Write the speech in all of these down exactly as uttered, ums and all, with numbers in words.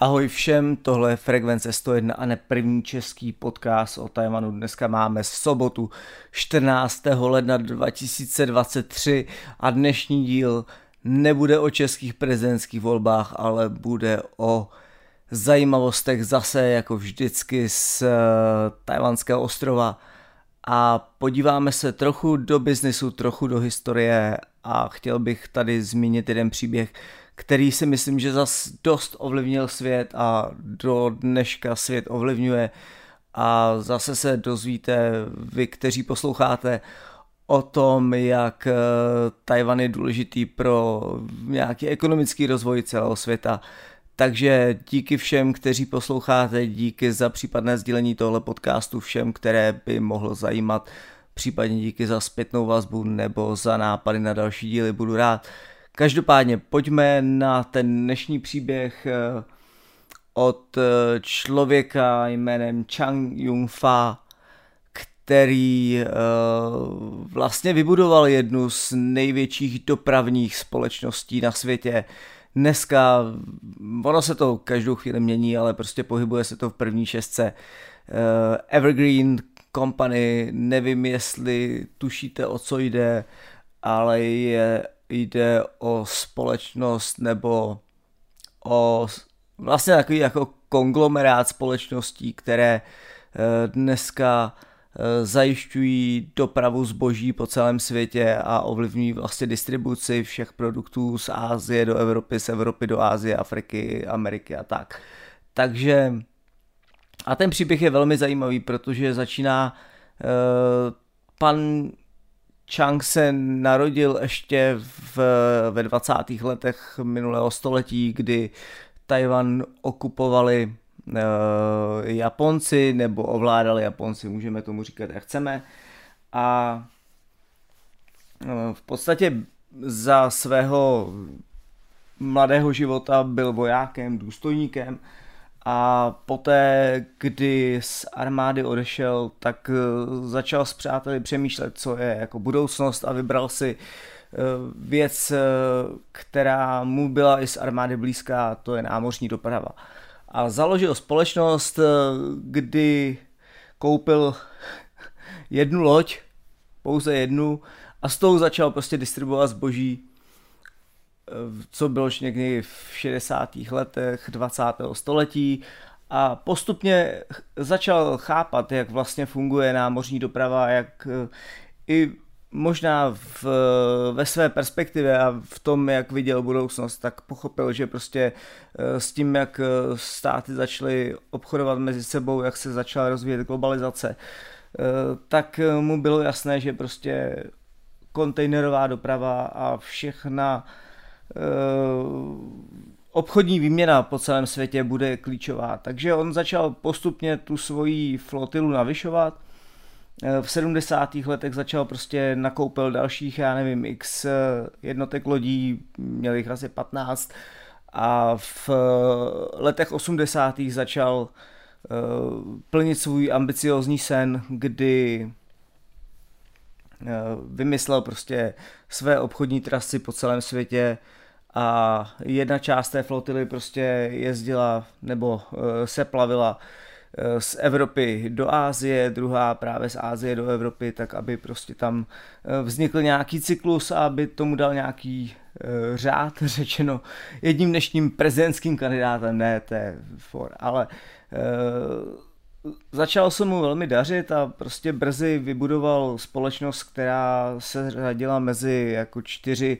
Ahoj všem, tohle je Frekvence sto jedna a ne první český podcast o Taiwanu. Dneska máme sobotu čtrnáctého ledna dva tisíce dvacet tři a dnešní díl nebude o českých prezidentských volbách, ale bude o zajímavostech zase jako vždycky z Taiwanského ostrova. A podíváme se trochu do biznesu, trochu do historie a chtěl bych tady zmínit jeden příběh, který si myslím, že zas dost ovlivnil svět a do dneška svět ovlivňuje. A zase se dozvíte vy, kteří posloucháte, o tom, jak Taiwan je důležitý pro nějaký ekonomický rozvoj celého světa. Takže díky všem, kteří posloucháte, díky za případné sdílení tohle podcastu všem, které by mohlo zajímat, případně díky za zpětnou vazbu nebo za nápady na další díly, budu rád. Každopádně pojďme na ten dnešní příběh od člověka jménem Chang Yung-fa, který vlastně vybudoval jednu z největších dopravních společností na světě. Dneska, ono se to každou chvíli mění, ale prostě pohybuje se to v první šestce. Evergreen Company, nevím jestli tušíte, o co jde, ale je... jde o společnost nebo o vlastně takový jako konglomerát společností, které dneska zajišťují dopravu zboží po celém světě a ovlivňují vlastně distribuci všech produktů z Asie do Evropy, z Evropy do Asie, Afriky, Ameriky a tak. Takže a ten příběh je velmi zajímavý, protože začíná uh, pan Chang se narodil ještě v, ve dvacátých letech minulého století, kdy Taiwan okupovali e, Japonci nebo ovládali Japonci, můžeme tomu říkat, jak chceme. A e, v podstatě za svého mladého života byl vojákem, důstojníkem a poté, kdy z armády odešel, tak začal s přáteli přemýšlet, co je jako budoucnost a vybral si věc, která mu byla i z armády blízká, to je námořní doprava. A založil společnost, kdy koupil jednu loď, pouze jednu, a s tou začal prostě distribuovat zboží, co bylo už někdy v šedesátých letech dvacátého století, a postupně začal chápat, jak vlastně funguje námořní doprava, jak i možná v, ve své perspektivě a v tom, jak viděl budoucnost, tak pochopil, že prostě s tím, jak státy začaly obchodovat mezi sebou, jak se začala rozvíjet globalizace, tak mu bylo jasné, že prostě kontejnerová doprava a všechna obchodní výměna po celém světě bude klíčová. Takže on začal postupně tu svoji flotilu navyšovat. V sedmdesátých letech začal prostě nakoupil dalších, já nevím, x jednotek lodí, měl jich asi patnáct, a v letech osmdesátých začal plnit svůj ambiciózní sen, kdy vymyslel prostě své obchodní trasy po celém světě a jedna část té flotily prostě jezdila nebo se plavila z Evropy do Asie, druhá právě z Asie do Evropy, tak aby prostě tam vznikl nějaký cyklus a aby tomu dal nějaký řád, řečeno jedním dnešním prezidentským kandidátem, ne té for, ale začal se mu velmi dařit a prostě brzy vybudoval společnost, která se řadila mezi jako čtyři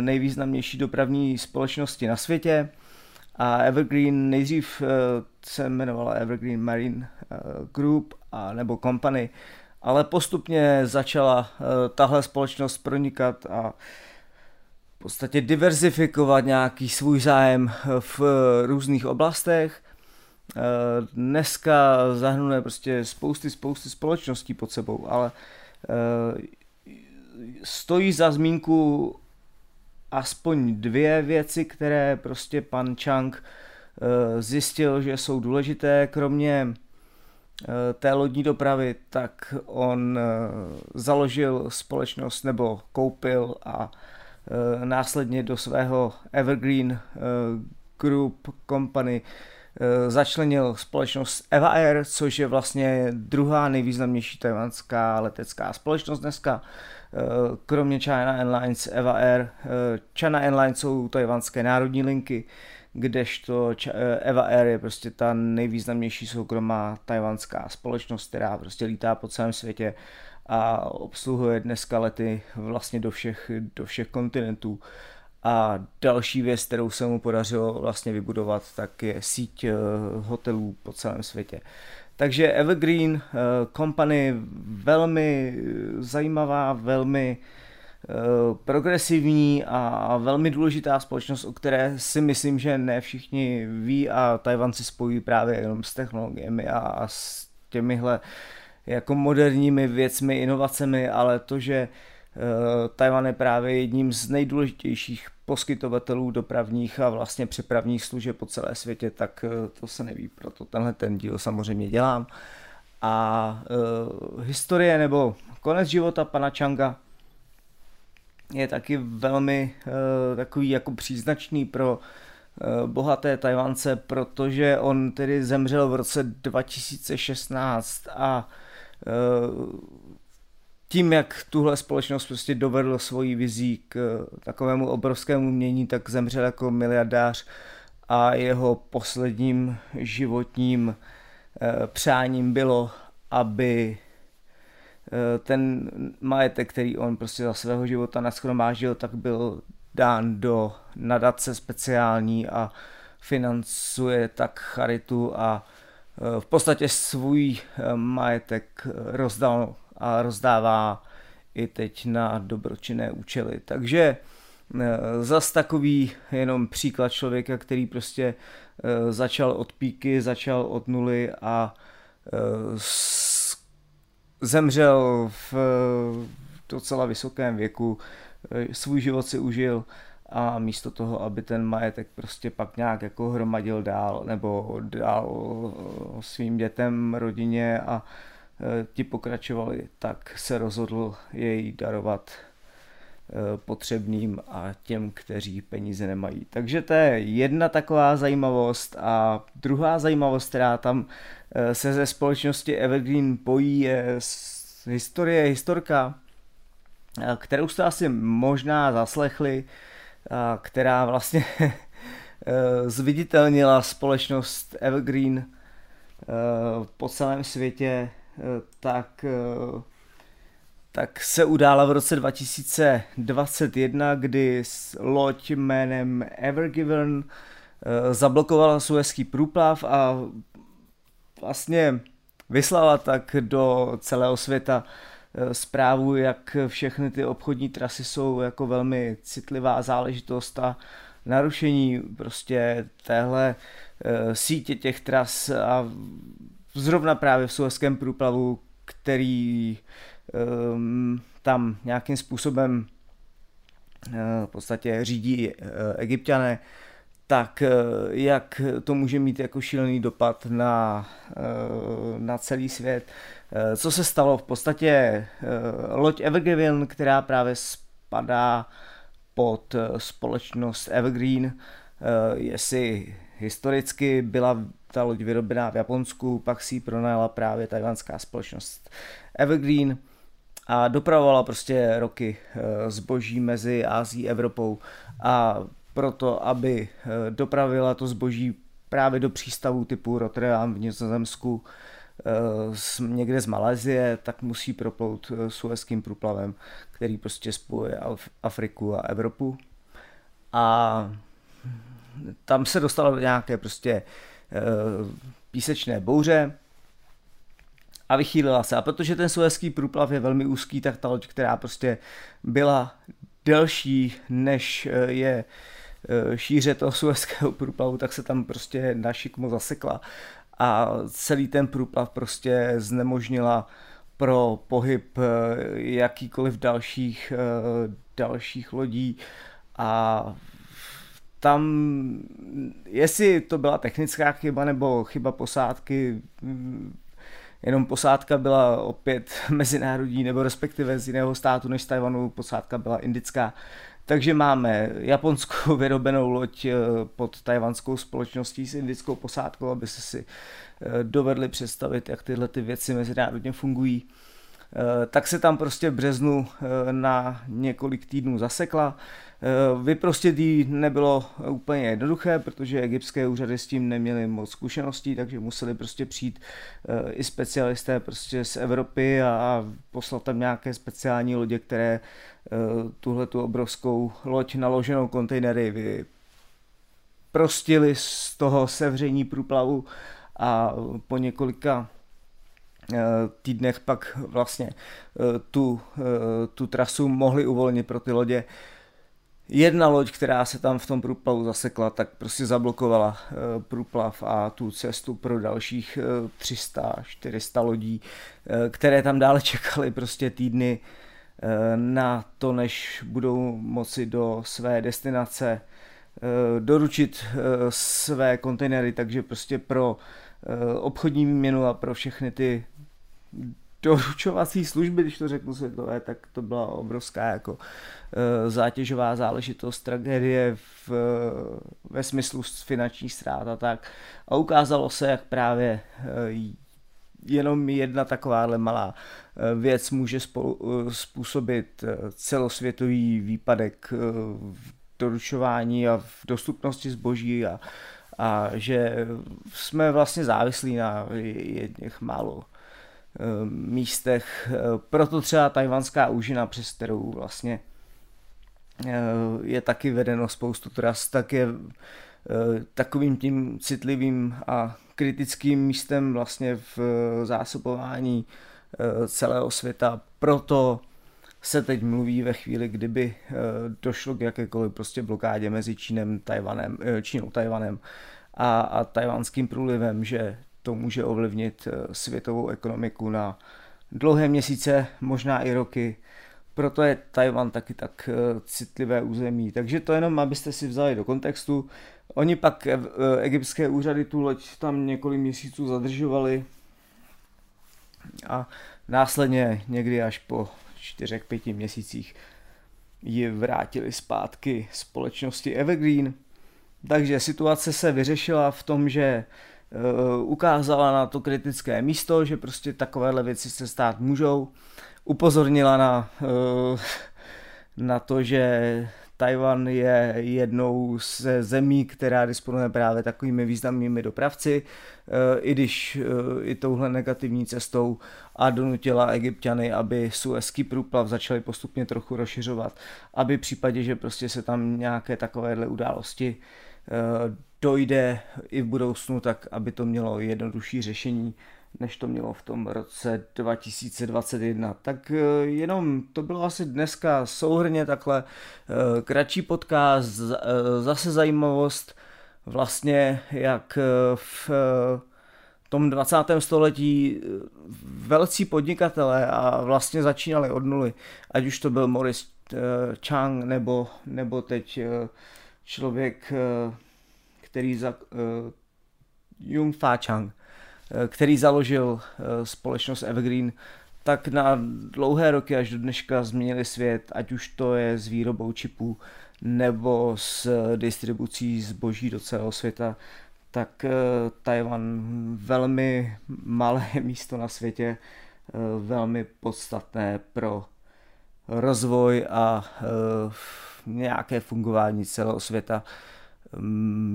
nejvýznamnější dopravní společnosti na světě. A Evergreen, nejdřív se jmenovala Evergreen Marine Group a nebo Company, ale postupně začala tahle společnost pronikat a v podstatě diverzifikovat nějaký svůj zájem v různých oblastech. Dneska zahrnuje prostě spousty, spousty společností pod sebou, ale stojí za zmínku aspoň dvě věci, které prostě pan Chang zjistil, že jsou důležité. Kromě té lodní dopravy, tak on založil společnost nebo koupil a následně do svého Evergreen Group Company začlenil společnost E V A Air, což je vlastně druhá nejvýznamnější tajvanská letecká společnost dneska. Kromě China Airlines, E V A Air. China Airlines jsou tajvanské národní linky, kdežto E V A Air je prostě ta nejvýznamnější soukromá tajvanská společnost, která prostě lítá po celém světě a obsluhuje dneska lety vlastně do všech, do všech kontinentů. A další věc, kterou se mu podařilo vlastně vybudovat, tak je síť hotelů po celém světě. Takže Evergreen Company, velmi zajímavá, velmi progresivní a velmi důležitá společnost, o které si myslím, že ne všichni ví, a Tajvanci spojují právě jenom s technologiemi a, a s těmihle jako moderními věcmi, inovacemi, ale to, že Tajvan je právě jedním z nejdůležitějších poskytovatelů dopravních a vlastně přepravních služeb po celé světě, tak to se neví, proto tenhle ten díl samozřejmě dělám. A e, historie nebo konec života pana Changa je taky velmi e, takový jako příznačný pro e, bohaté Tajvance, protože on tedy zemřel v roce dva tisíce šestnáct a e, tím, jak tuhle společnost prostě dovedl svoji vizí k takovému obrovskému mění, tak zemřel jako miliardář a jeho posledním životním přáním bylo, aby ten majetek, který on prostě za svého života nashromáždil, tak byl dán do nadace speciální a financuje tak charitu a v podstatě svůj majetek rozdal a rozdává i teď na dobročinné účely. Takže zas takový jenom příklad člověka, který prostě začal od píky, začal od nuly a zemřel v docela vysokém věku, svůj život si užil a místo toho, aby ten majetek prostě pak nějak jako hromadil dál nebo dal svým dětem, rodině a ti pokračovali, tak se rozhodl jej darovat potřebným a těm, kteří peníze nemají. Takže to je jedna taková zajímavost a druhá zajímavost, která tam se ze společnosti Evergreen pojí, je historie, historka, kterou jste asi možná zaslechli, která vlastně zviditelnila společnost Evergreen po celém světě, tak, tak se udála v roce dva tisíce dvacet jedna, kdy loď jménem Ever Given zablokovala Suezský průplav a vlastně vyslala tak do celého světa zprávu, jak všechny ty obchodní trasy jsou jako velmi citlivá záležitost a narušení prostě téhle sítě těch tras a zrovna právě v Suezském průplavu, který um, tam nějakým způsobem uh, v podstatě řídí uh, Egypťané, tak uh, jak to může mít jako šílený dopad na, uh, na celý svět. Uh, co se stalo? V podstatě uh, loď Evergreen, která právě spadá pod uh, společnost Evergreen, uh, jestli historicky byla ta loď vyrobená v Japonsku, pak si ji pronajala právě tajvanská společnost Evergreen a dopravovala prostě roky zboží mezi Asií a Evropou, a proto, aby dopravila to zboží právě do přístavů typu Rotterdam v Nizozemsku, někde z Malézie, tak musí proplout Suezským průplavem, který prostě spojuje Afriku a Evropu. A tam se dostalo nějaké prostě písečné bouře a vychýlila se. A protože ten Suezský průplav je velmi úzký, tak ta loď, která prostě byla delší, než je šíře toho Suezského průplavu, tak se tam prostě na šikmo zasekla a celý ten průplav prostě znemožnila pro pohyb jakýkoliv dalších, dalších lodí. a tam, jestli to byla technická chyba nebo chyba posádky, jenom posádka byla opět mezinárodní nebo respektive z jiného státu než z Taiwanu, posádka byla indická. Takže máme japonskou vyrobenou loď pod tajvanskou společností s indickou posádkou, aby se si dovedli představit, jak tyhle ty věci mezinárodně fungují. Tak se tam prostě v březnu na několik týdnů zasekla. Vyprostit jí nebylo úplně jednoduché, protože egyptské úřady s tím neměly moc zkušeností, takže museli prostě přijít i specialisté prostě z Evropy a poslat tam nějaké speciální lodě, které tuhletu obrovskou loď naloženou kontejnery vyprostili z toho sevření průplavu a po několika týdnech pak vlastně tu, tu trasu mohli uvolnit pro ty lodě. Jedna loď, která se tam v tom průplavu zasekla, tak prostě zablokovala průplav a tu cestu pro dalších tři sta až čtyři sta lodí, které tam dále čekaly prostě týdny na to, než budou moci do své destinace doručit své kontejnery, takže prostě pro obchodní výměnu a pro všechny ty doručovací služby, když to řeknu světlové, tak to byla obrovská jako zátěžová záležitost, tragédie v, ve smyslu finanční ztrát a tak. A ukázalo se, jak právě jenom jedna takováhle malá věc může spolu, způsobit celosvětový výpadek v doručování a v dostupnosti zboží a a že jsme vlastně závislí na jedněch málo místech. Proto třeba tajvanská úžina, přes kterou vlastně je taky vedeno spoustu tras, tak je takovým tím citlivým a kritickým místem vlastně v zásobování celého světa. Proto se teď mluví ve chvíli, kdyby došlo k jakékoliv prostě blokádě mezi Čínem, Tajvanem, Čínou, Tajvanem a, a tajvanským průlivem, že to může ovlivnit světovou ekonomiku na dlouhé měsíce, možná i roky. Proto je Tajvan taky tak citlivé území. Takže to jenom, abyste si vzali do kontextu. Oni pak egyptské úřady tu loď tam několik měsíců zadržovali a následně někdy až po čtyřech, pěti měsících ji vrátili zpátky společnosti Evergreen. Takže situace se vyřešila v tom, že uh, ukázala na to kritické místo, že prostě takovéhle věci se stát můžou. Upozornila na, uh, na to, že Taiwan je jednou ze zemí, která disponuje právě takovými významnými dopravci, i když i touhle negativní cestou, a donutila Egypťany, aby Suezský průplav začali postupně trochu rozšiřovat, aby v případě, že prostě se tam nějaké takovéhle události dojde i v budoucnu, tak aby to mělo jednodušší řešení, než to mělo v tom roce dva tisíce dvacet jedna. Tak jenom to bylo asi dneska souhrnně takhle kratší podcast, zase zajímavost vlastně, jak v tom dvacátém století velcí podnikatelé a vlastně začínali od nuly, ať už to byl Morris Chang nebo, nebo teď člověk, který za Yung-fa Chang, který založil společnost Evergreen, tak na dlouhé roky až do dneška změnili svět, ať už to je s výrobou čipů nebo s distribucí zboží do celého světa, tak Taiwan velmi malé místo na světě, velmi podstatné pro rozvoj a nějaké fungování celého světa.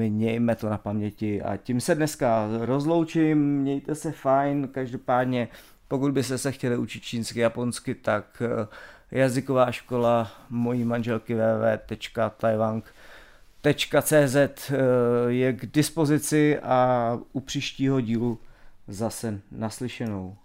Mějme to na paměti a tím se dneska rozloučím, mějte se fajn, každopádně pokud byste se chtěli učit čínsky, japonsky, tak jazyková škola mojí manželky w w w tečka taiwang tečka c z je k dispozici a u příštího dílu zase naslyšenou.